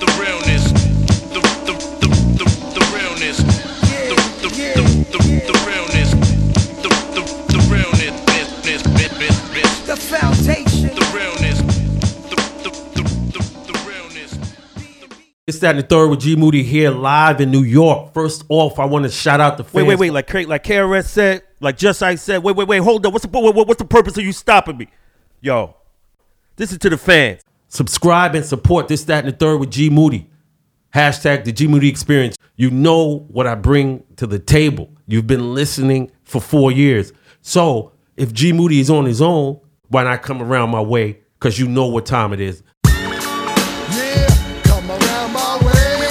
the realness, the realness, the realness, the realness, the foundation, the realness, the realness. It's That and the Third with GMoody here live in New York. First off, I want to shout out the fans. Wait, like KRS said, like just I said, wait, hold up. What's the purpose of you stopping me? Yo, this is to the fans. Subscribe and support This, That, and the Third with GMoody. Hashtag the GMoody experience. You know what I bring to the table. You've been listening for 4 years. So if GMoody is on his own, why not come around my way? Because you know what time it is. Yeah, come around my way.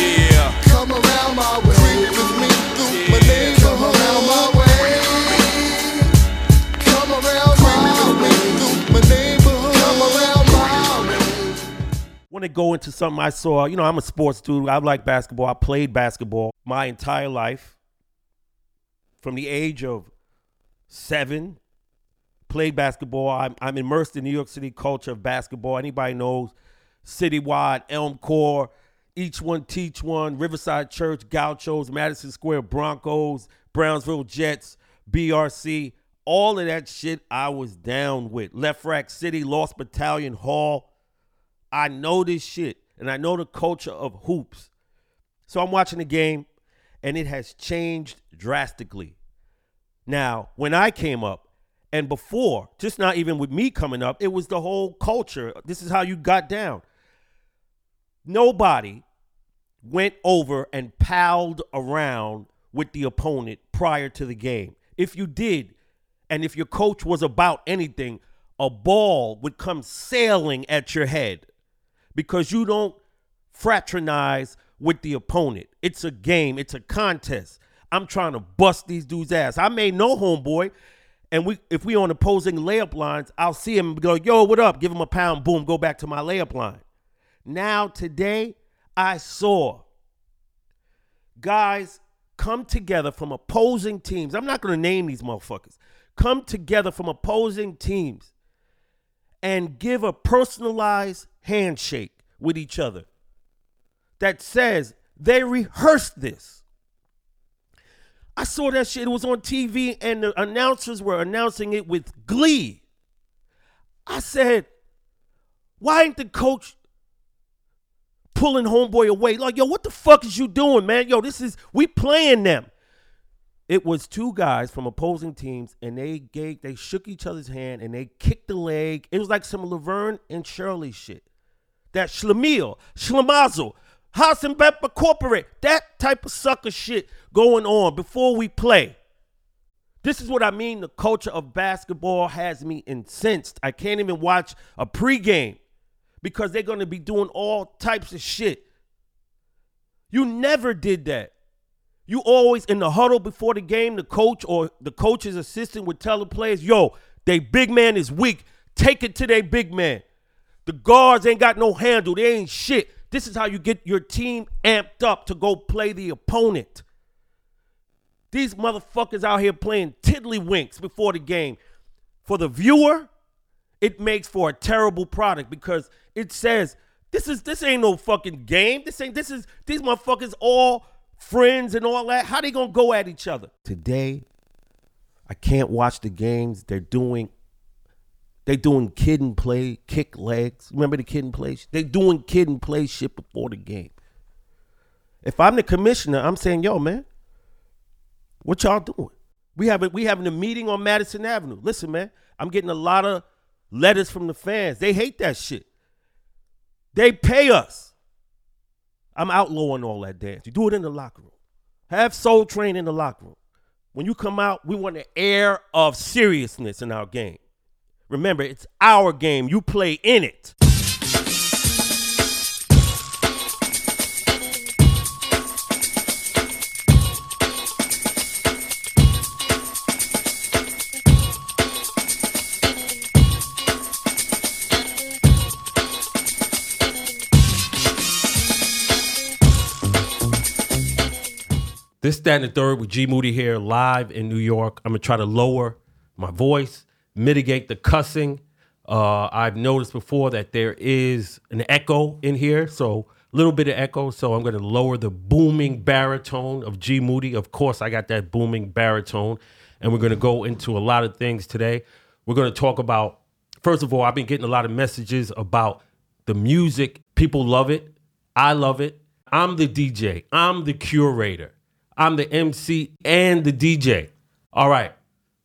Yeah, come around my way. Creep with me through my neighborhood. Come around my way. Come around my way. Through my neighborhood. Want to go into something I saw. You know, I'm a sports dude. I like basketball. I played basketball my entire life. From the age of 7, played basketball. I'm immersed in New York City culture of basketball. Anybody knows Citywide, Elm Core, Each One Teach One, Riverside Church, Gauchos, Madison Square Broncos, Brownsville Jets, BRC. All of that shit I was down with. Left Rack City, Lost Battalion Hall. I know this shit, and I know the culture of hoops. So I'm watching the game, and it has changed drastically. Now, when I came up, and before, just not even with me coming up, it was the whole culture. This is how you got down. Nobody went over and palled around with the opponent prior to the game. If you did, and if your coach was about anything, a ball would come sailing at your head. Because you don't fraternize with the opponent. It's a game. It's a contest. I'm trying to bust these dudes' ass. I may know homeboy, and if we on opposing layup lines, I'll see him and go, yo, what up? Give him a pound, boom, go back to my layup line. Now, today, I saw guys come together from opposing teams. I'm not going to name these motherfuckers. Come together from opposing teams and give a personalized handshake with each other that says they rehearsed this. I saw that shit. It was on TV, and the announcers were announcing it with glee. I said, why ain't the coach pulling homeboy away? Like, yo, what the fuck is you doing, man? Yo, we playing them. It was two guys from opposing teams, and they shook each other's hand, and they kicked the leg. It was like some Laverne and Shirley shit. That schlemiel, schlemazel, House and Pepper Corporate, that type of sucker shit going on before we play. This is what I mean. The culture of basketball has me incensed. I can't even watch a pregame because they're going to be doing all types of shit. You never did that. You always in the huddle before the game, the coach or the coach's assistant would tell the players, yo, they big man is weak. Take it to their big man. The guards ain't got no handle. They ain't shit. This is how you get your team amped up to go play the opponent. These motherfuckers out here playing tiddlywinks before the game. For the viewer, it makes for a terrible product because it says, this ain't no fucking game. This is these motherfuckers all friends and all that. How they gonna go at each other? Today, I can't watch the games. They're doing kid and play, kick legs. Remember the kid and play? They doing kid and play shit before the game. If I'm the commissioner, I'm saying, yo, man, what y'all doing? We having a meeting on Madison Avenue. Listen, man, I'm getting a lot of letters from the fans. They hate that shit. They pay us. I'm outlawing all that dance. You do it in the locker room. Have Soul Train in the locker room. When you come out, we want an air of seriousness in our game. Remember, it's our game. You play in it. This, That, and the Third with GMoody here live in New York. I'm going to try to lower my voice, mitigate the cussing. I've noticed before that there is an echo in here, so a little bit of echo. So I'm going to lower the booming baritone of GMoody. Of course, I got that booming baritone. And we're going to go into a lot of things today. We're going to talk about, first of all, I've been getting a lot of messages about the music. People love it. I love it. I'm the DJ. I'm the curator. I'm the MC and the DJ. All right.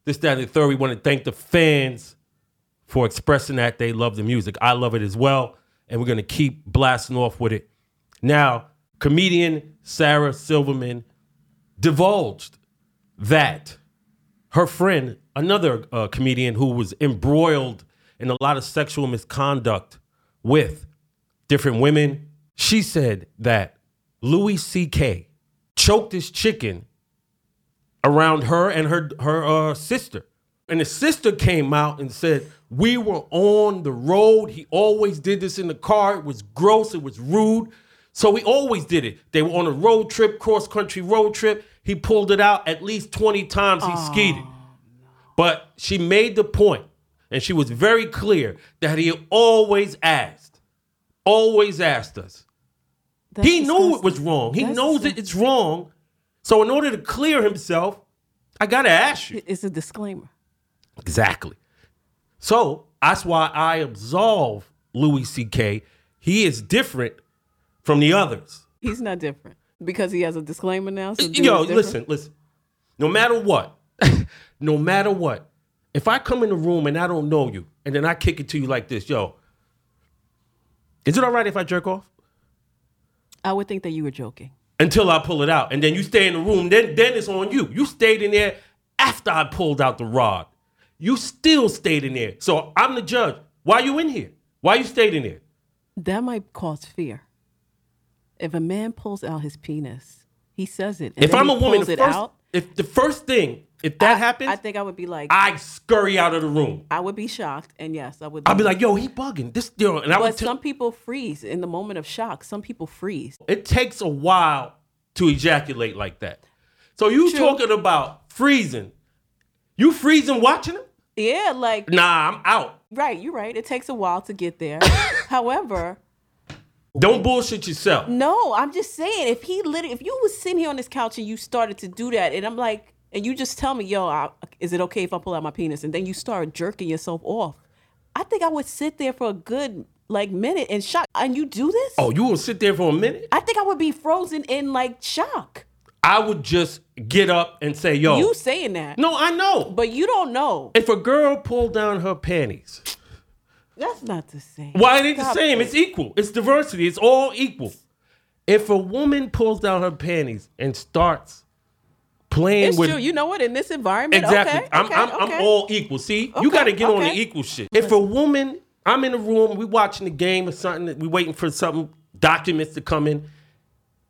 This, that, and the third. We want to thank the fans for expressing that they love the music. I love it as well. And we're going to keep blasting off with it. Now, comedian Sarah Silverman divulged that her friend, another comedian who was embroiled in a lot of sexual misconduct with different women, she said that Louis C.K. choked his chicken around her and her sister. And the sister came out and said, we were on the road. He always did this in the car. It was gross. It was rude. So we always did it. They were on a road trip, cross-country road trip. He pulled it out at least 20 times. He skied it. But she made the point, and she was very clear, that he always asked us. That's he disgusting. Knew it was wrong. He That's knows disgusting. It's wrong. So in order to clear himself, I got to ask you. It's a disclaimer. Exactly. So that's why I absolve Louis C.K. He is different from the others. He's not different because he has a disclaimer now. So yo, listen. No matter what, if I come in the room and I don't know you and then I kick it to you like this, yo, is it all right if I jerk off? I would think that you were joking. Until I pull it out. And then you stay in the room. Then it's on you. You stayed in there after I pulled out the rod. You still stayed in there. So I'm the judge. Why you in here? Why you stayed in there? That might cause fear. If a man pulls out his penis, he says it. And if I'm a woman, if that happens, I think I would be like, I scurry out of the room. I would be shocked, and yes, I would. I'd be like, yo, he bugging this girl. And I would. But some people freeze in the moment of shock. Some people freeze. It takes a while to ejaculate like that. So you talking about freezing? You freezing watching it? Yeah, like... Nah, I'm out. Right, you're right. It takes a while to get there. However... Don't bullshit yourself. No, I'm just saying, if you was sitting here on this couch and you started to do that, and I'm like, and you just tell me, yo, is it okay if I pull out my penis? And then you start jerking yourself off. I think I would sit there for a good, minute in shock. And you do this? Oh, you will sit there for a minute? I think I would be frozen in, shock. I would just get up and say, yo. You saying that. No, I know. But you don't know. If a girl pulled down her panties. That's not the same. Why it ain't the same? It's equal. It's diversity. It's all equal. If a woman pulls down her panties and starts playing with... It's true. You know what? In this environment, exactly. Okay. I'm all equal. See? Okay, you got to get on the equal shit. If a woman... I'm in a room. We watching a game or something. We waiting for something. Documents to come in.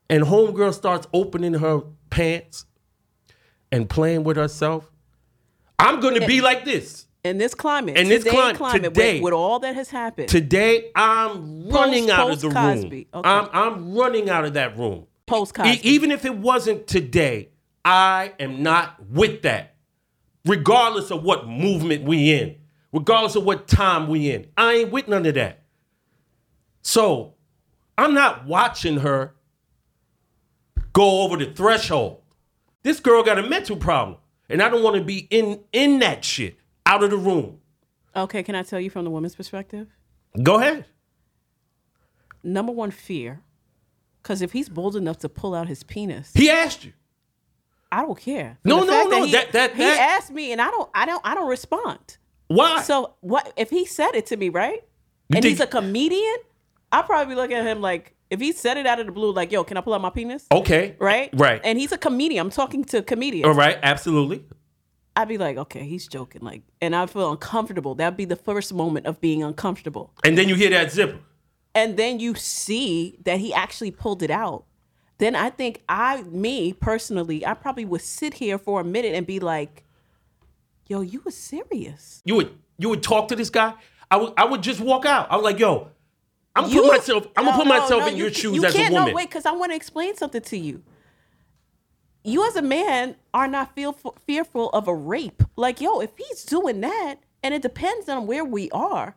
And homegirl starts opening her pants and playing with herself. I'm going to be like this. In this climate. With all that has happened. Today, I'm running out of the room. Okay. I'm running out of that room. Post-Cosby. Even if it wasn't today, I am not with that. Regardless of what movement we in. Regardless of what time we in. I ain't with none of that. So, I'm not watching her go over the threshold. This girl got a mental problem. And I don't want to be in that shit, out of the room. Okay, can I tell you from the woman's perspective? Go ahead. Number one, fear. Because if he's bold enough to pull out his penis... He asked you. I don't care. No. He asked me and I don't respond. Why? So what if he said it to me, right? And he's a comedian? I'll probably look at him like... If he said it out of the blue, like, yo, can I pull out my penis? Okay. Right? And he's a comedian. I'm talking to comedians. All right, absolutely. I'd be like, okay, he's joking. And I feel uncomfortable. That'd be the first moment of being uncomfortable. And then you hear that zipper. And then you see that he actually pulled it out. Then I think I probably would sit here for a minute and be like, yo, you were serious. You would talk to this guy? I would just walk out. I was like, yo. I'm gonna put myself in your shoes as a woman. Wait, because I want to explain something to you. You as a man are not fearful of a rape. Like, yo, if he's doing that and it depends on where we are.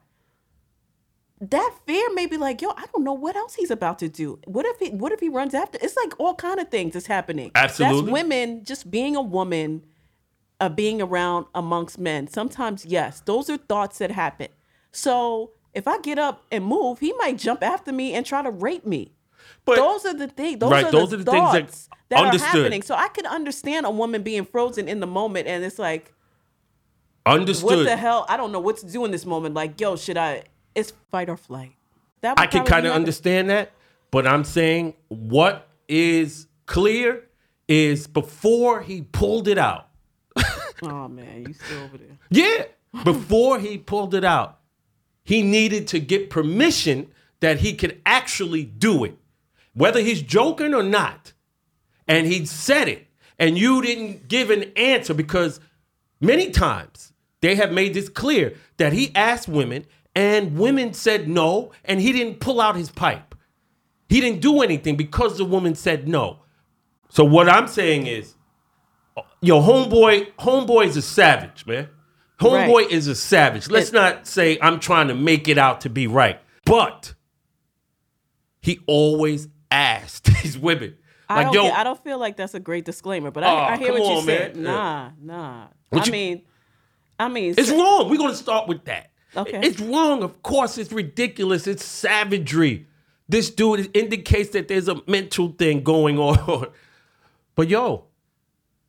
That fear may be like, yo, I don't know what else he's about to do. What if he runs after? It's like all kind of things is happening. Absolutely. That's women, just being a woman, being around amongst men. Sometimes, yes, those are thoughts that happen. So if I get up and move, he might jump after me and try to rape me. But those are the things. Those are the thoughts that are happening. So I could understand a woman being frozen in the moment, and it's like, understood. What the hell? I don't know what to do in this moment. Like, yo, should I? It's fight or flight. I can kind of understand that, but I'm saying what is clear is before he pulled it out. Oh man, you still over there? Yeah, before he pulled it out, he needed to get permission that he could actually do it, whether he's joking or not. And he said it, and you didn't give an answer because many times they have made this clear that he asked women, and women said no, and he didn't pull out his pipe. He didn't do anything because the woman said no. So what I'm saying is, yo, homeboy is a savage, man. Homeboy right. is a savage. Let's not say I'm trying to make it out to be right. But he always asked these women. I don't feel like that's a great disclaimer, but I hear what you said. Nah. I mean, it's wrong. We're going to start with that. Okay. It's wrong. Of course, it's ridiculous. It's savagery. This dude indicates that there's a mental thing going on. But yo,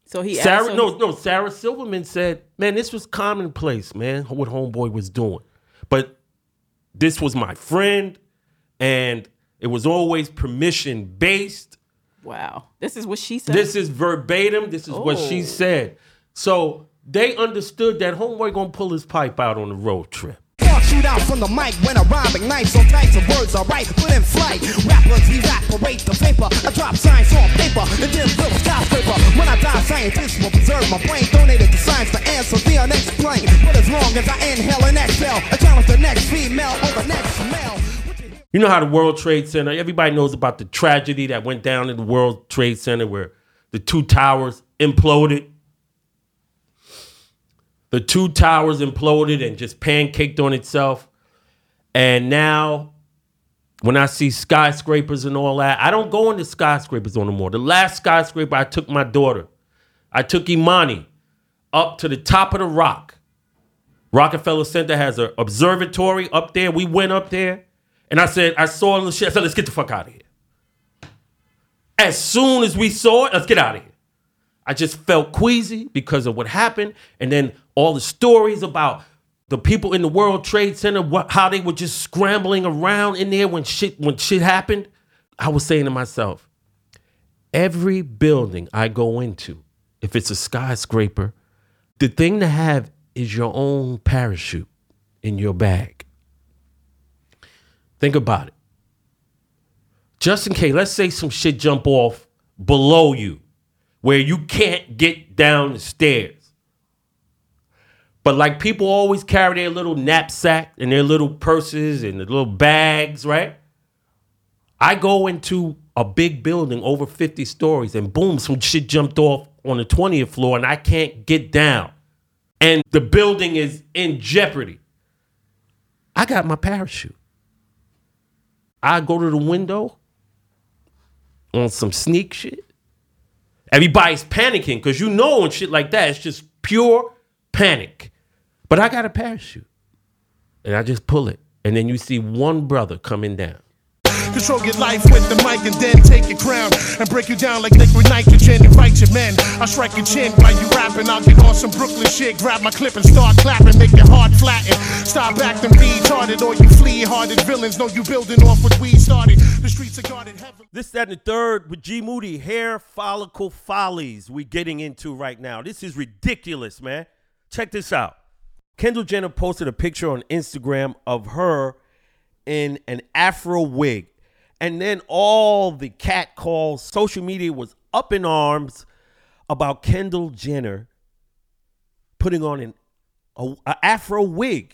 Sarah Silverman said, man, this was commonplace, man, what homeboy was doing. But this was my friend, and it was always permission based. Wow. This is what she said. This is verbatim. This is what she said. So they understood that homeboy gonna pull his pipe out on the road trip. Shoot out from the mic when arriving, knives on tights and words are right, put in flight. Rappers evaporate the vapor. I drop science on paper and then build a skyscraper. When I die, scientists will preserve my brain. Donated to science to answer the unexplained. But as long as I inhale and exhale, I challenge the next female or the next male. You know how the World Trade Center, everybody knows about the tragedy that went down in the World Trade Center where the two towers imploded. The two towers imploded and just pancaked on itself. And now when I see skyscrapers and all that, I don't go into skyscrapers anymore. The last skyscraper, I took my daughter. I took Imani up to the top of the rock. Rockefeller Center has an observatory up there. We went up there. And I said, I saw a little shit. I said, let's get the fuck out of here. As soon as we saw it, let's get out of here. I just felt queasy because of what happened. And then all the stories about the people in the World Trade Center, how they were just scrambling around in there when shit happened. I was saying to myself, every building I go into, if it's a skyscraper, the thing to have is your own parachute in your bag. Think about it. Just in case, let's say some shit jump off below you where you can't get down the stairs. But like people always carry their little knapsack and their little purses and their little bags, right? I go into a big building over 50 stories and boom, some shit jumped off on the 20th floor and I can't get down. And the building is in jeopardy. I got my parachute. I go to the window on some sneak shit. Everybody's panicking because you know and shit like that. It's just pure panic. But I got a parachute. And I just pull it. And then you see one brother coming down. Control your life with the mic and then take your crown and break you down like liquid nitrogen and fight your men. I strike your chin while you rapping. I'll get on some Brooklyn shit, grab my clip and start clapping, make your heart flatten. Stop acting retarded or you flea-hearted villains. Know you building off what we started. The streets are guarded heaven. This, that, and the third with GMoody. Hair follicle follies we're getting into right now. This is ridiculous, man. Check this out. Kendall Jenner posted a picture on Instagram of her in an Afro wig. And then all the catcalls, social media was up in arms about Kendall Jenner putting on an Afro wig.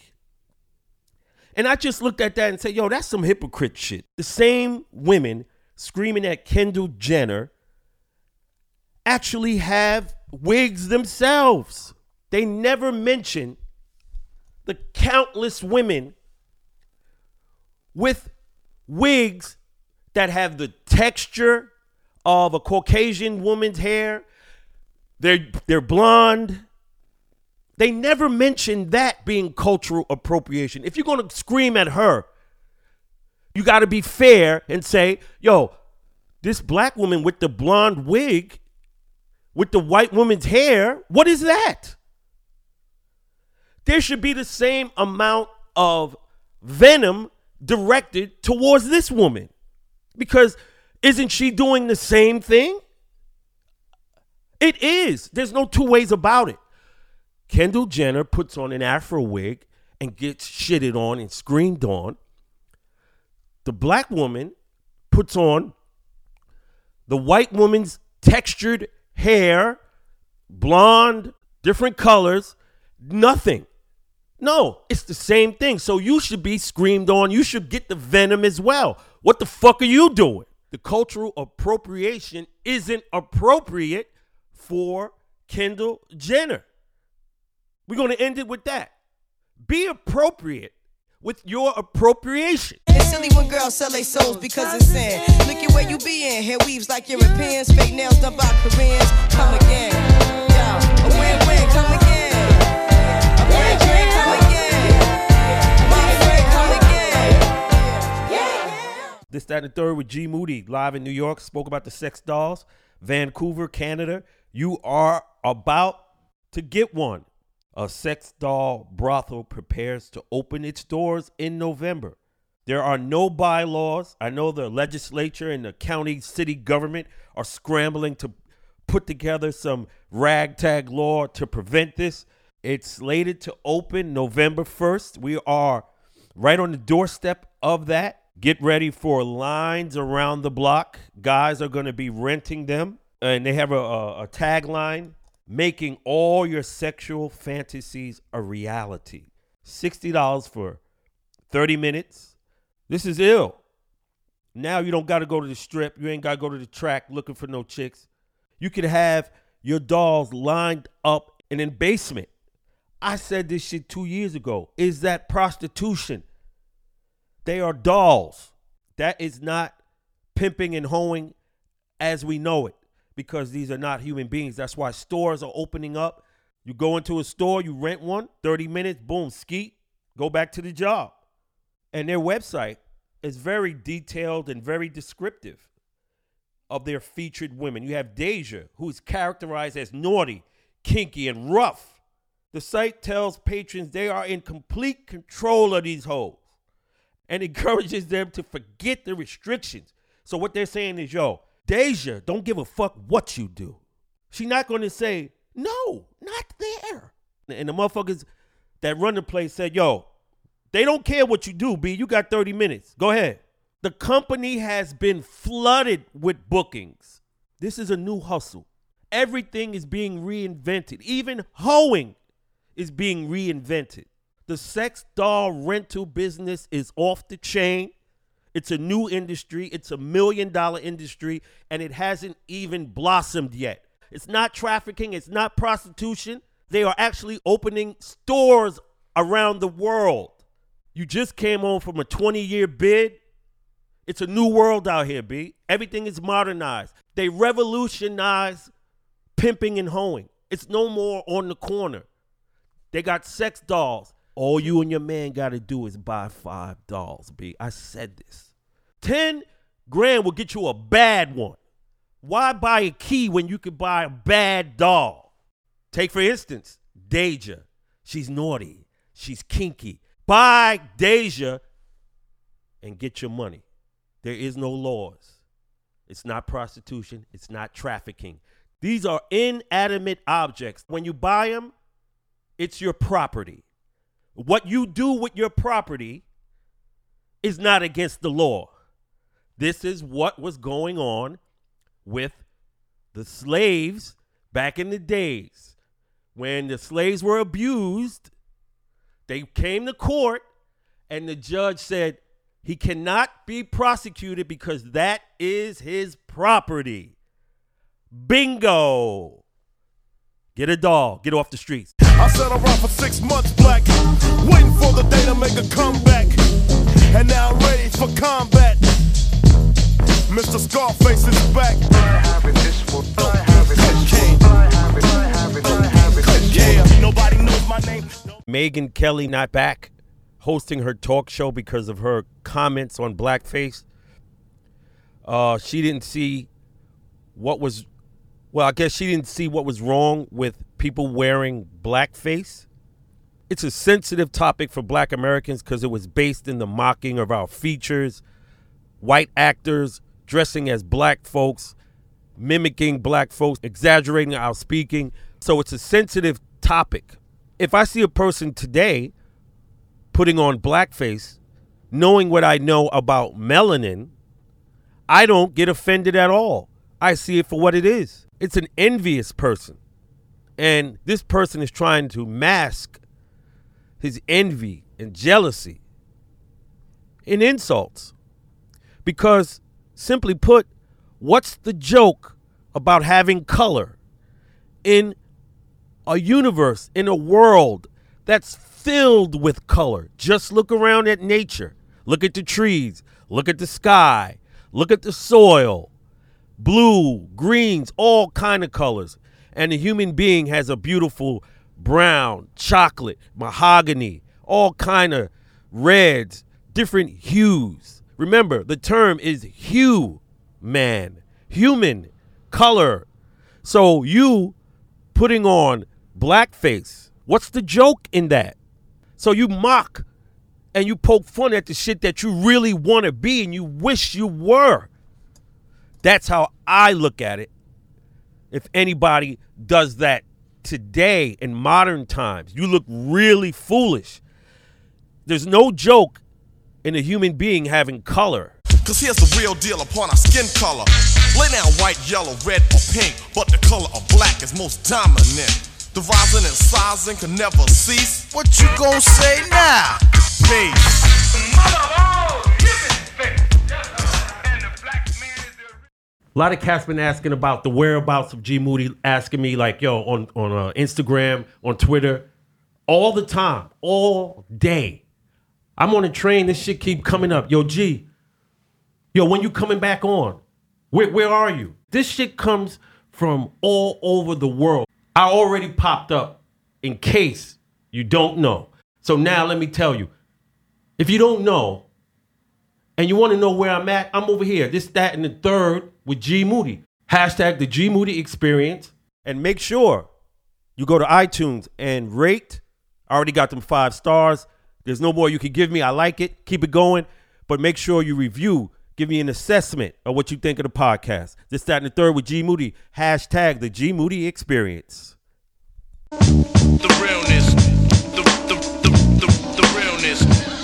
And I just looked at that and said, yo, that's some hypocrite shit. The same women screaming at Kendall Jenner actually have wigs themselves. They never mention the countless women with wigs that have the texture of a Caucasian woman's hair. They're blonde. They never mentioned that being cultural appropriation. If you're going to scream at her, you got to be fair and say, yo, this black woman with the blonde wig, with the white woman's hair, what is that? There should be the same amount of venom directed towards this woman. Because isn't she doing the same thing? It is. There's no two ways about it. Kendall Jenner puts on an Afro wig and gets shitted on and screamed on. The black woman puts on the white woman's textured hair, blonde, different colors, nothing. No, it's the same thing. So you should be screamed on. You should get the venom as well. What the fuck are you doing? The cultural appropriation isn't appropriate for Kendall Jenner. We're going to end it with that. Be appropriate with your appropriation. It's silly when girls sell their souls because it's sin. Look at where you be in. Hair weaves like Europeans. Fake nails done by Koreans. Come again. Yo, a win-win. Come again. A win-win. Come again. My friend, come again. Yeah. This, That, and the Third with GMoody. Live in New York. Spoke about the sex dolls. Vancouver, Canada. You are about to get one. A sex doll brothel prepares to open its doors in November. There are no bylaws. I know the legislature and the county city government are scrambling to put together some ragtag law to prevent this. It's slated to open November 1st. We are right on the doorstep of that. Get ready for lines around the block. Guys are going to be renting them. And they have a tagline. Making all your sexual fantasies a reality. $60 for 30 minutes. This is ill. Now you don't got to go to the strip. You ain't got to go to the track looking for no chicks. You could have your dolls lined up in a basement. I said this shit 2 years ago. Is that prostitution? They are dolls. That is not pimping and hoeing as we know it. Because these are not human beings. That's why stores are opening up. You go into a store, you rent one, 30 minutes, boom, skeet, go back to the job. And their website is very detailed and very descriptive of their featured women. You have Deja, who is characterized as naughty, kinky, and rough. The site tells patrons they are in complete control of these hoes and encourages them to forget the restrictions. So what they're saying is, yo, Deja, don't give a fuck what you do. She's not going to say, no, not there. And the motherfuckers that run the place said, yo, they don't care what you do, B. You got 30 minutes. Go ahead. The company has been flooded with bookings. This is a new hustle. Everything is being reinvented. Even hoeing is being reinvented. The sex doll rental business is off the chain. It's a new industry. It's $1 million industry, and it hasn't even blossomed yet. It's not trafficking. It's not prostitution. They are actually opening stores around the world. You just came home from a 20-year bid. It's a new world out here, B. Everything is modernized. They revolutionized pimping and hoeing. It's no more on the corner. They got sex dolls. All you and your man got to do is buy 5 dolls, B. I said this. 10 grand will get you a bad one. Why buy a key when you could buy a bad doll? Take, for instance, Deja. She's naughty. She's kinky. Buy Deja and get your money. There is no laws. It's not prostitution. It's not trafficking. These are inanimate objects. When you buy them, it's your property. What you do with your property is not against the law. This is what was going on with the slaves back in the days. When the slaves were abused, they came to court and the judge said he cannot be prosecuted because that is his property. Bingo. Get a doll. Get off the streets. I sat around for 6 months black, waiting for the day to make a comeback. And now I'm ready for combat. Mr. Scarface is back. Yeah, nobody knows my name. Megyn Kelly not back, hosting her talk show because of her comments on blackface. She didn't see what was, well, I guess she didn't see what was wrong with people wearing blackface. It's a sensitive topic for black Americans because it was based in the mocking of our features, white actors dressing as black folks, mimicking black folks, exaggerating our speaking. So it's a sensitive topic. If I see a person today putting on blackface, knowing what I know about melanin, I don't get offended at all. I see it for what it is. It's an envious person. And this person is trying to mask his envy and jealousy in insults. Because, simply put, what's the joke about having color in a universe, in a world that's filled with color? Just look around at nature. Look at the trees. Look at the sky. Look at the soil, blue, greens, all kind of colors. And the human being has a beautiful brown, chocolate, mahogany, all kind of reds, different hues. Remember, the term is hue, man, human, color. So you putting on blackface, what's the joke in that? So you mock and you poke fun at the shit that you really want to be and you wish you were. That's how I look at it. If anybody does that today in modern times, you look really foolish. There's no joke in a human being having color. Cause here's the real deal upon our skin color. Lay down white, yellow, red, or pink, but the color of black is most dominant. The rising and sizing can never cease. What you gon' say now? A lot of cats been asking about the whereabouts of GMoody, asking me like, yo, on Instagram, on Twitter, all the time, all day. I'm on a train, this shit keep coming up. Yo, G, yo, when you coming back on? Where are you? This shit comes from all over the world. I already popped up in case you don't know. So now let me tell you. If you don't know, and you want to know where I'm at, I'm over here. This, that, and the third with GMoody. Hashtag the GMoody experience. And make sure you go to iTunes and rate. I already got them 5 stars. There's no more you can give me. I like it. Keep it going. But make sure you review. Give me an assessment of what you think of the podcast. This, that, and the third with GMoody. Hashtag the GMoody experience. The realness. The realness.